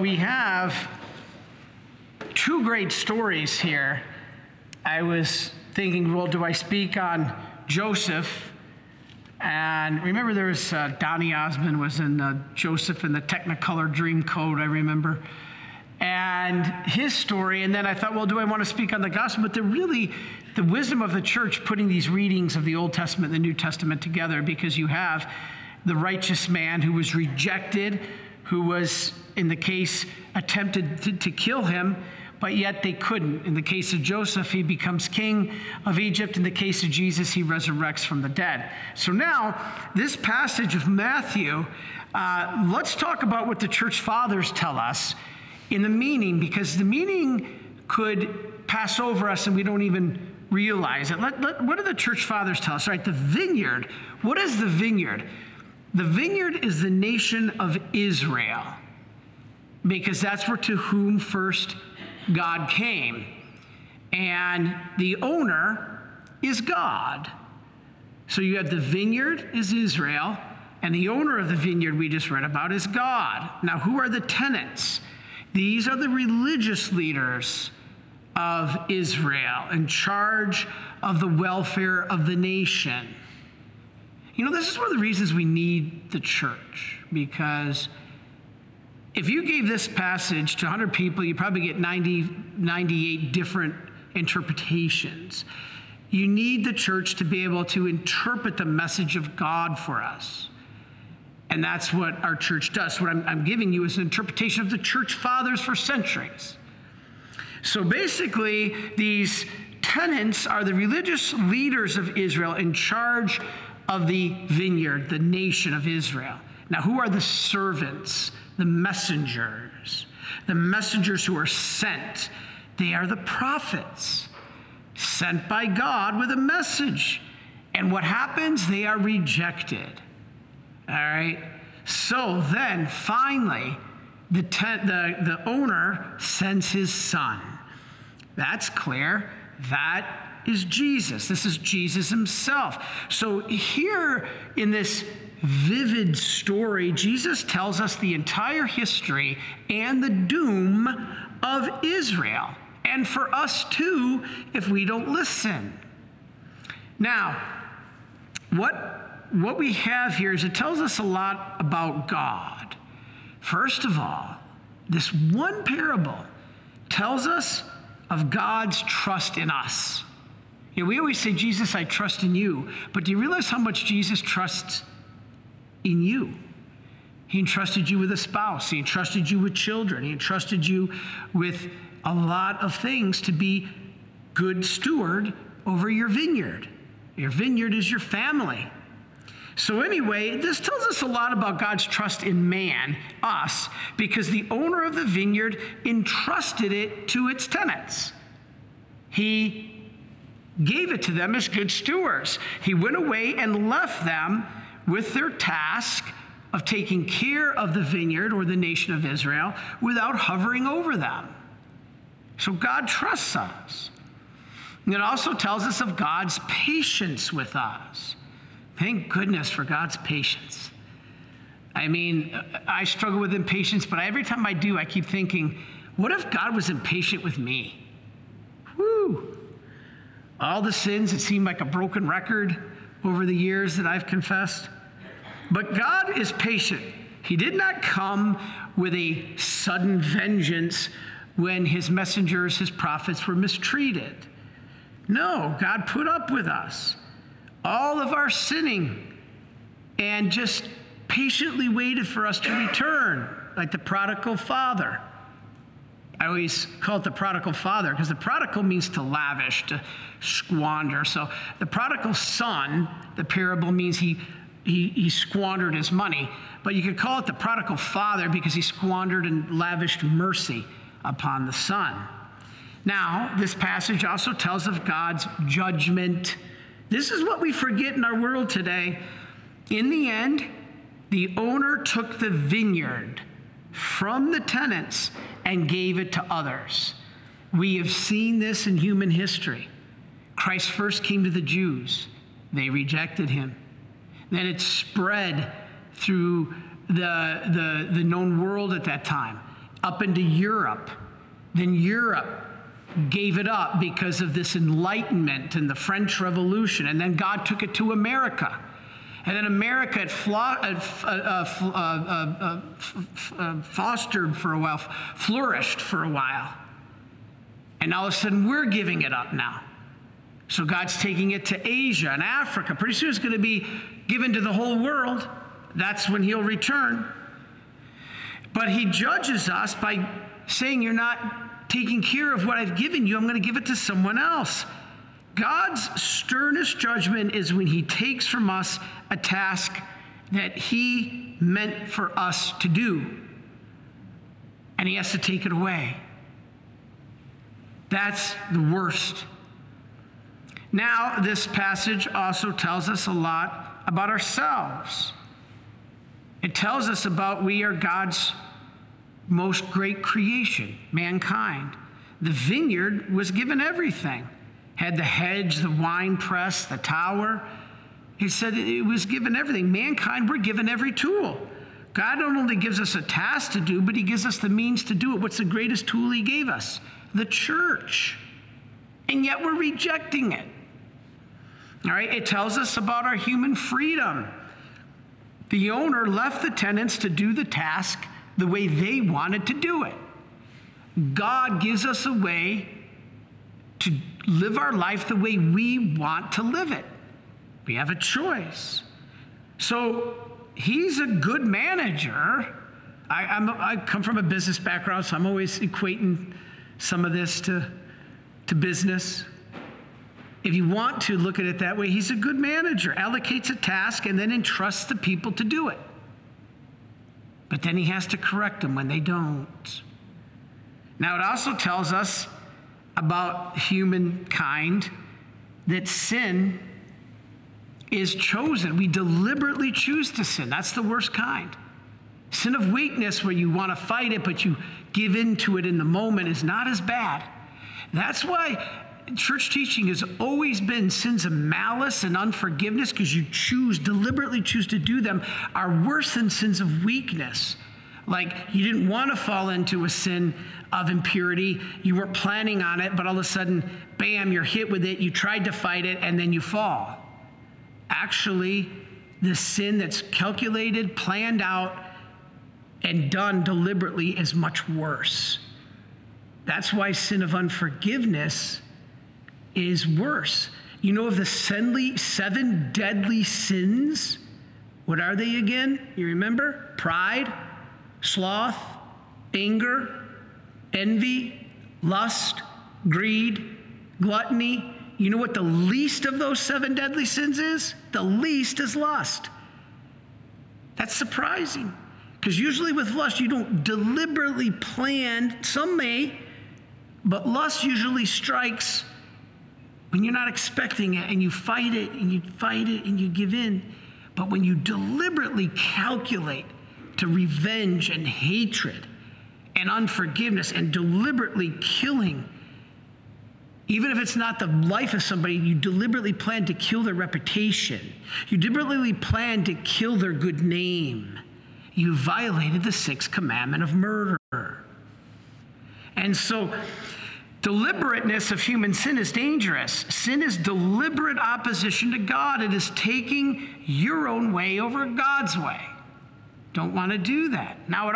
But we have two great stories here. I was thinking, well, do I speak on Joseph? And remember, there was Donny Osmond was in Joseph and the Technicolor Dreamcoat, I remember, and his story. And then I thought, well, do I want to speak on the gospel? But they're really the wisdom of the church putting these readings of the Old Testament and the New Testament together, because you have the righteous man who was rejected, who was, in the case, attempted to kill him, but yet they couldn't. In the case of Joseph, he becomes king of Egypt. In the case of Jesus, he resurrects from the dead. So now, this passage of Matthew, let's talk about what the church fathers tell us in the meaning, because the meaning could pass over us and we don't even realize it. What do the church fathers tell us? All right, the vineyard. What is the vineyard? The vineyard is the nation of Israel, because that's where to whom first God came, and the owner is God. So you have the vineyard is Israel, and the owner of the vineyard we just read about is God. Now, who are the tenants? These are the religious leaders of Israel in charge of the welfare of the nation. You know, this is one of the reasons we need the church, because if you gave this passage to 100 people, you probably get 98 different interpretations. You need the church to be able to interpret the message of God for us. And that's what our church does. What I'm giving you is an interpretation of the church fathers for centuries. So basically, these tenants are the religious leaders of Israel in charge of the vineyard, the nation of Israel. Now, who are the servants? The messengers who are sent. They are the prophets sent by God with a message. And what happens? They are rejected. All right. So then finally, the owner sends his son. That's clear. That is Jesus. This is Jesus himself. So here in this vivid story, Jesus tells us the entire history and the doom of Israel, and for us too, if we don't listen. Now, what we have here is it tells us a lot about God. First of all, this one parable tells us of God's trust in us. You know, we always say, Jesus, I trust in you, but do you realize how much Jesus trusts in you? He entrusted you with a spouse. He entrusted you with children. He entrusted you with a lot of things to be good steward over your vineyard. Your vineyard is your family. So anyway, this tells us a lot about God's trust in man, us, because the owner of the vineyard entrusted it to its tenants. He gave it to them as good stewards. He went away and left them with their task of taking care of the vineyard or the nation of Israel without hovering over them. So God trusts us. And it also tells us of God's patience with us. Thank goodness for God's patience. I mean, I struggle with impatience, but every time I do, I keep thinking, what if God was impatient with me? Woo! All the sins that seem like a broken record over the years that I've confessed. But God is patient. He did not come with a sudden vengeance when his messengers, his prophets were mistreated. No, God put up with us, all of our sinning, and just patiently waited for us to return, like the prodigal father. I always call it the prodigal father, because the prodigal means to lavish, to squander. So the prodigal son, the parable means he squandered his money. But you could call it the prodigal father because he squandered and lavished mercy upon the son. Now, this passage also tells of God's judgment. This is what we forget in our world today. In the end, the owner took the vineyard from the tenants and gave it to others. We have seen this in human history. Christ first came to the Jews. They rejected him. Then it spread through the known world at that time. up into Europe. Then Europe gave it up because of this Enlightenment and the French Revolution, and then God took it to America. And then America had fostered for a while, flourished for a while. And all of a sudden, we're giving it up now. So God's taking it to Asia and Africa. Pretty soon it's going to be given to the whole world. That's when he'll return. But he judges us by saying, you're not taking care of what I've given you. I'm going to give it to someone else. God's sternest judgment is when he takes from us a task that he meant for us to do, and he has to take it away. That's the worst. Now, this passage also tells us a lot about ourselves. It tells us about we are God's most great creation, mankind. The vineyard was given everything. Had the hedge, the wine press, the tower. He said it was given everything. Mankind, we're given every tool. God not only gives us a task to do, but he gives us the means to do it. What's the greatest tool he gave us? The church. And yet we're rejecting it. All right, it tells us about our human freedom. The owner left the tenants to do the task the way they wanted to do it. God gives us a way to live our life the way we want to live it. We have a choice. So he's a good manager. I come from a business background, so I'm always equating some of this to business. If you want to look at it that way, he's a good manager, allocates a task and then entrusts the people to do it. But then he has to correct them when they don't. Now, it also tells us about humankind, that sin is chosen. We deliberately choose to sin. That's the worst kind. Sin of weakness, where you want to fight it, but you give in to it in the moment, is not as bad. That's why church teaching has always been sins of malice and unforgiveness, because you deliberately choose to do them, are worse than sins of weakness. Like, you didn't want to fall into a sin of impurity. You weren't planning on it, but all of a sudden, bam, you're hit with it. You tried to fight it, and then you fall. Actually, the sin that's calculated, planned out, and done deliberately is much worse. That's why sin of unforgiveness is worse. You know of the seven deadly sins? What are they again? You remember? Pride, sloth, anger, envy, lust, greed, gluttony. You know what the least of those seven deadly sins is? The least is lust. That's surprising, because usually with lust, you don't deliberately plan. Some may, but lust usually strikes when you're not expecting it, and you fight it, and you fight it, and you give in. But when you deliberately calculate to revenge and hatred and unforgiveness and deliberately killing, even if it's not the life of somebody, you deliberately plan to kill their reputation. You deliberately plan to kill their good name. You violated the sixth commandment of murder. And so deliberateness of human sin is dangerous. Sin is deliberate opposition to God. It is taking your own way over God's way. Don't want to do that. Now,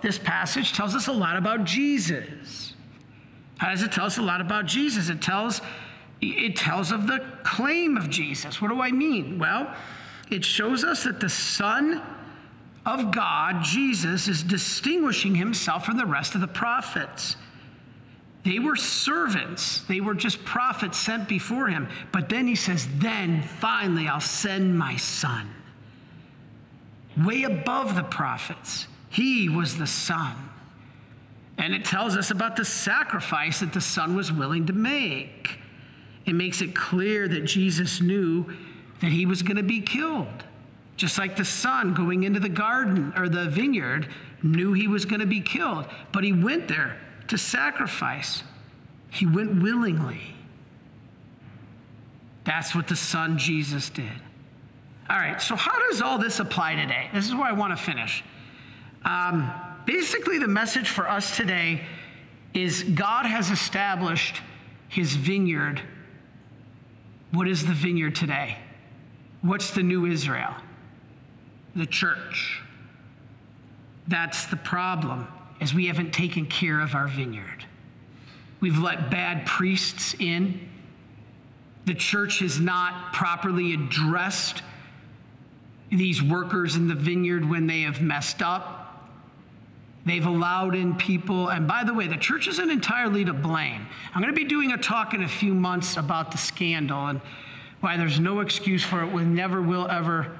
this passage tells us a lot about Jesus. How does it tell us a lot about Jesus? It tells of the claim of Jesus. What do I mean? Well, it shows us that the Son of God, Jesus, is distinguishing himself from the rest of the prophets. They were servants. They were just prophets sent before him. But then he says, then finally I'll send my Son. Way above the prophets, he was the Son. And it tells us about the sacrifice that the Son was willing to make. It makes it clear that Jesus knew that he was going to be killed. Just like the Son going into the garden or the vineyard knew he was going to be killed, but he went there to sacrifice. He went willingly. That's what the Son Jesus did. All right, so how does all this apply today? This is where I want to finish. Basically, the message for us today is God has established his vineyard. What is the vineyard today? What's the new Israel? The church. That's the problem, is we haven't taken care of our vineyard. We've let bad priests in. The church has not properly addressed these workers in the vineyard when they have messed up. They've allowed in people. And by the way, the church isn't entirely to blame. I'm going to be doing a talk in a few months about the scandal and why there's no excuse for it. We never will ever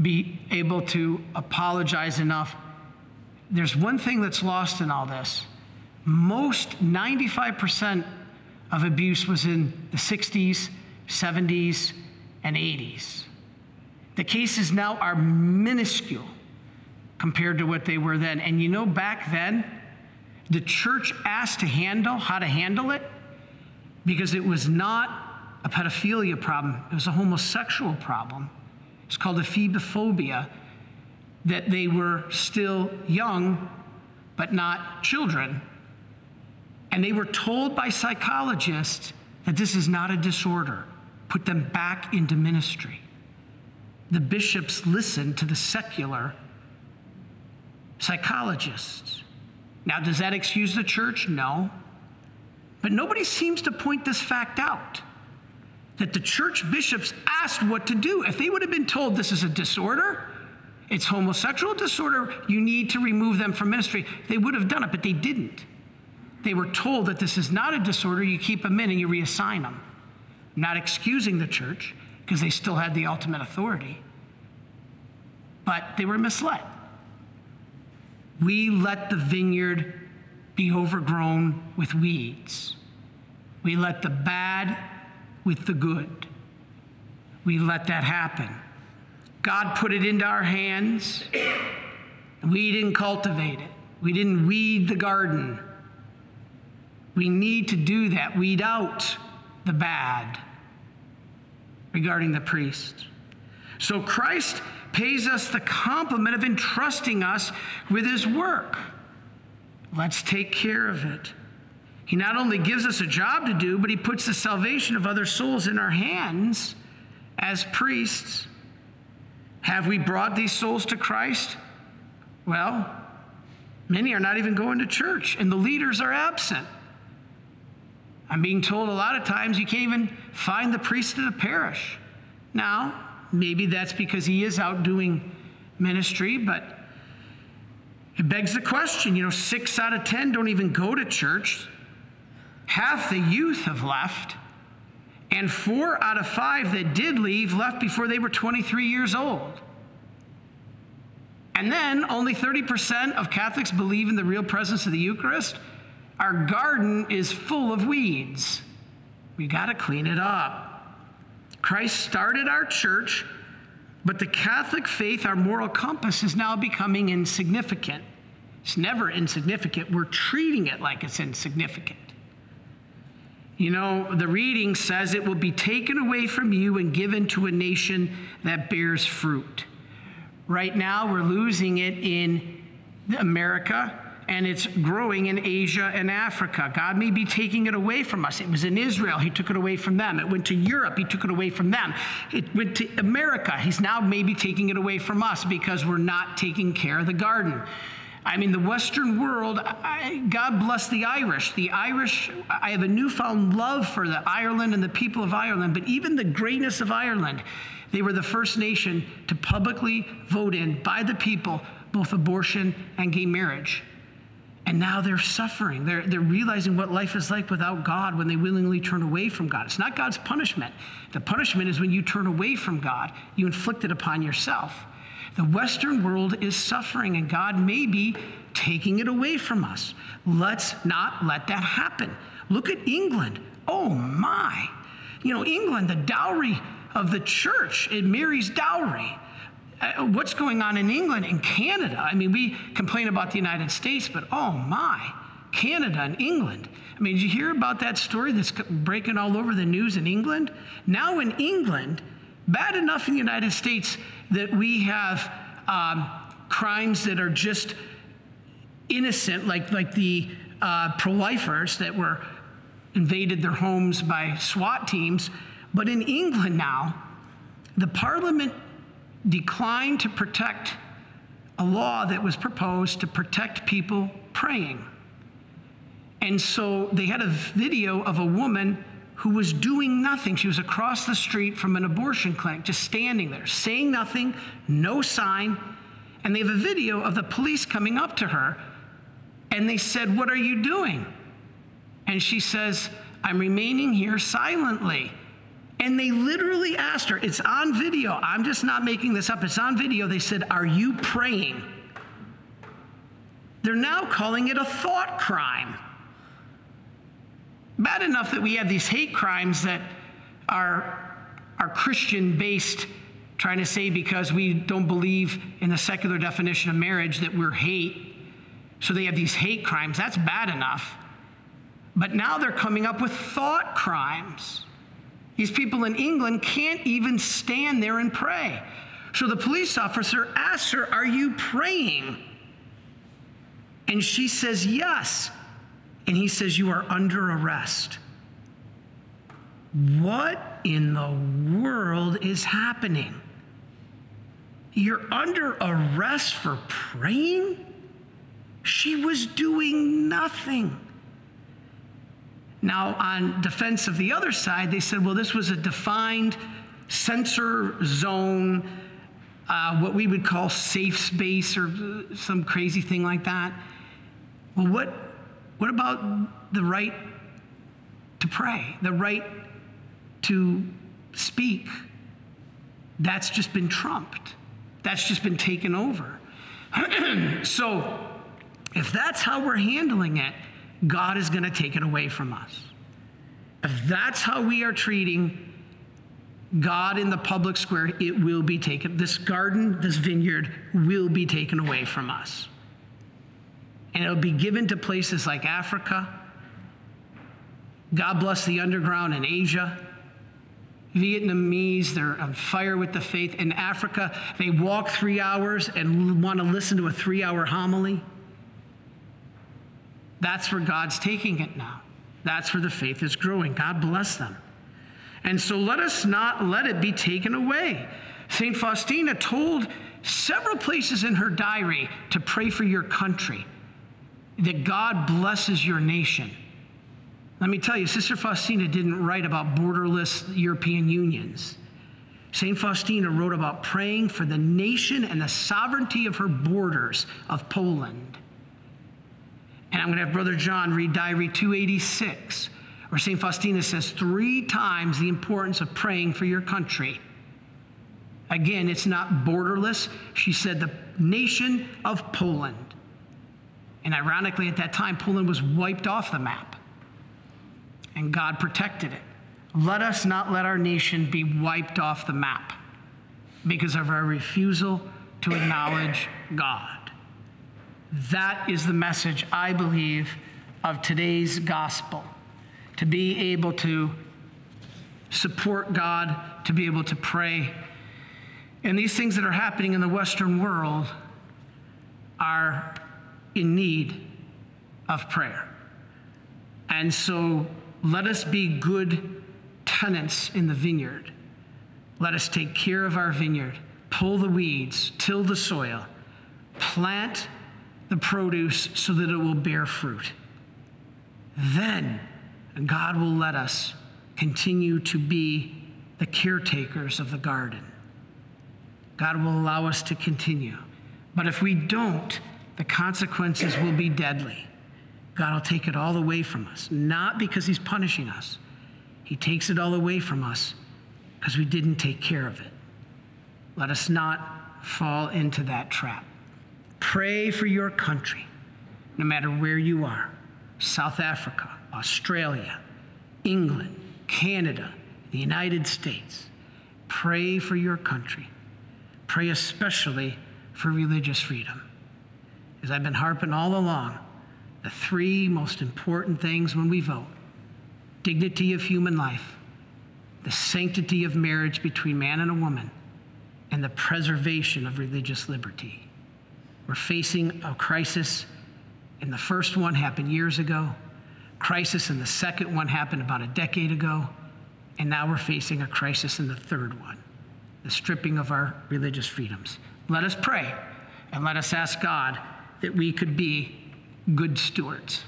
be able to apologize enough. There's one thing that's lost in all this. Most 95% of abuse was in the 60s, 70s, and 80s. The cases now are minuscule compared to what they were then. And you know, back then, the church asked to handle how to handle it because it was not a pedophilia problem. It was a homosexual problem. It's called ephebophobia, that they were still young, but not children. And they were told by psychologists that this is not a disorder. Put them back into ministry. The bishops listened to the secular psychologists. Now, does that excuse the church? No. But nobody seems to point this fact out, that the church bishops asked what to do. If they would have been told this is a disorder, it's homosexual disorder, you need to remove them from ministry, they would have done it, but they didn't. They were told that this is not a disorder, you keep them in and you reassign them. I'm not excusing the church, because they still had the ultimate authority, but they were misled. We let the vineyard be overgrown with weeds. We let the bad with the good. We let that happen. God put it into our hands. We didn't cultivate it. We didn't weed the garden. We need to do that. Weed out the bad regarding the priest. So Christ pays us the compliment of entrusting us with his work. Let's take care of it. He not only gives us a job to do, but he puts the salvation of other souls in our hands as priests. Have we brought these souls to Christ? Well, many are not even going to church, and the leaders are absent. I'm being told a lot of times you can't even find the priest in a parish. Now, maybe that's because he is out doing ministry, but it begs the question, 6 out of 10 don't even go to church. Half the youth have left, and 4 out of 5 that did leave left before they were 23 years old. And then only 30% of Catholics believe in the real presence of the Eucharist. Our garden is full of weeds. We got to clean it up. Christ started our church, but the Catholic faith, our moral compass, is now becoming insignificant. It's never insignificant. We're treating it like it's insignificant. The reading says it will be taken away from you and given to a nation that bears fruit. Right now, we're losing it in America, and it's growing in Asia and Africa. God may be taking it away from us. It was in Israel. He took it away from them. It went to Europe. He took it away from them. It went to America. He's now maybe taking it away from us because we're not taking care of the garden. The Western world, God bless the Irish. The Irish, I have a newfound love for Ireland and the people of Ireland, but even the greatness of Ireland, they were the first nation to publicly vote in, by the people, both abortion and gay marriage. And now they're suffering. They're realizing what life is like without God when they willingly turn away from God. It's not God's punishment. The punishment is when you turn away from God, you inflict it upon yourself. The Western world is suffering, and God may be taking it away from us. Let's not let that happen. Look at England. Oh, my. England, the dowry of the church, it marries dowry. What's going on in England and Canada? We complain about the United States, but oh my, Canada and England. Did you hear about that story that's breaking all over the news in England? Now in England, bad enough in the United States that we have crimes that are just innocent, like the pro-lifers that were invaded their homes by SWAT teams. But in England now, the Parliament declined to protect a law that was proposed to protect people praying. And so they had a video of a woman who was doing nothing. She was across the street from an abortion clinic, just standing there, saying nothing, no sign. And they have a video of the police coming up to her, and they said, "What are you doing?" And she says, "I'm remaining here silently." And they literally asked her, it's on video, I'm just not making this up, it's on video, they said, "Are you praying?" They're now calling it a thought crime. Bad enough that we have these hate crimes that are Christian-based, trying to say because we don't believe in the secular definition of marriage that we're hate, so they have these hate crimes. That's bad enough. But now they're coming up with thought crimes. These people in England can't even stand there and pray. So the police officer asks her, "Are you praying?" And she says, "Yes." And he says, "You are under arrest." What in the world is happening? You're under arrest for praying? She was doing nothing. Now, on defense of the other side, they said, well, this was a defined censor zone, what we would call safe space or some crazy thing like that. Well, what about the right to pray, the right to speak? That's just been trumped. That's just been taken over. So if that's how we're handling it, God is going to take it away from us. If that's how we are treating God in the public square, it will be taken. This garden, this vineyard will be taken away from us. And it'll be given to places like Africa. God bless the underground in Asia. Vietnamese, they're on fire with the faith. In Africa, they walk 3 hours and want to listen to a 3-hour homily. That's where God's taking it now. That's where the faith is growing. God bless them. And so let us not let it be taken away. St. Faustina told several places in her diary to pray for your country, that God blesses your nation. Let me tell you, Sister Faustina didn't write about borderless European unions. St. Faustina wrote about praying for the nation and the sovereignty of her borders of Poland. And I'm going to have Brother John read Diary 286, where St. Faustina says 3 times the importance of praying for your country. Again, it's not borderless. She said the nation of Poland. And ironically, at that time, Poland was wiped off the map, and God protected it. Let us not let our nation be wiped off the map because of our refusal to acknowledge God. That is the message, I believe, of today's gospel. To be able to support God, to be able to pray. And these things that are happening in the Western world are in need of prayer. And so let us be good tenants in the vineyard. Let us take care of our vineyard, pull the weeds, till the soil, plant the produce so that it will bear fruit. Then God will let us continue to be the caretakers of the garden. God will allow us to continue. But if we don't, the consequences will be deadly. God will take it all away from us, not because he's punishing us. He takes it all away from us because we didn't take care of it. Let us not fall into that trap. Pray for your country, no matter where you are, South Africa, Australia, England, Canada, the United States. Pray for your country. Pray especially for religious freedom. As I've been harping all along, the 3 most important things when we vote: dignity of human life, the sanctity of marriage between man and a woman, and the preservation of religious liberty. We're facing a crisis And the first one happened years ago. Crisis in the second one happened about a decade ago. And now we're facing a crisis in the third one, the stripping of our religious freedoms. Let us pray and let us ask God that we could be good stewards.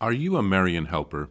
Are you a Marian helper?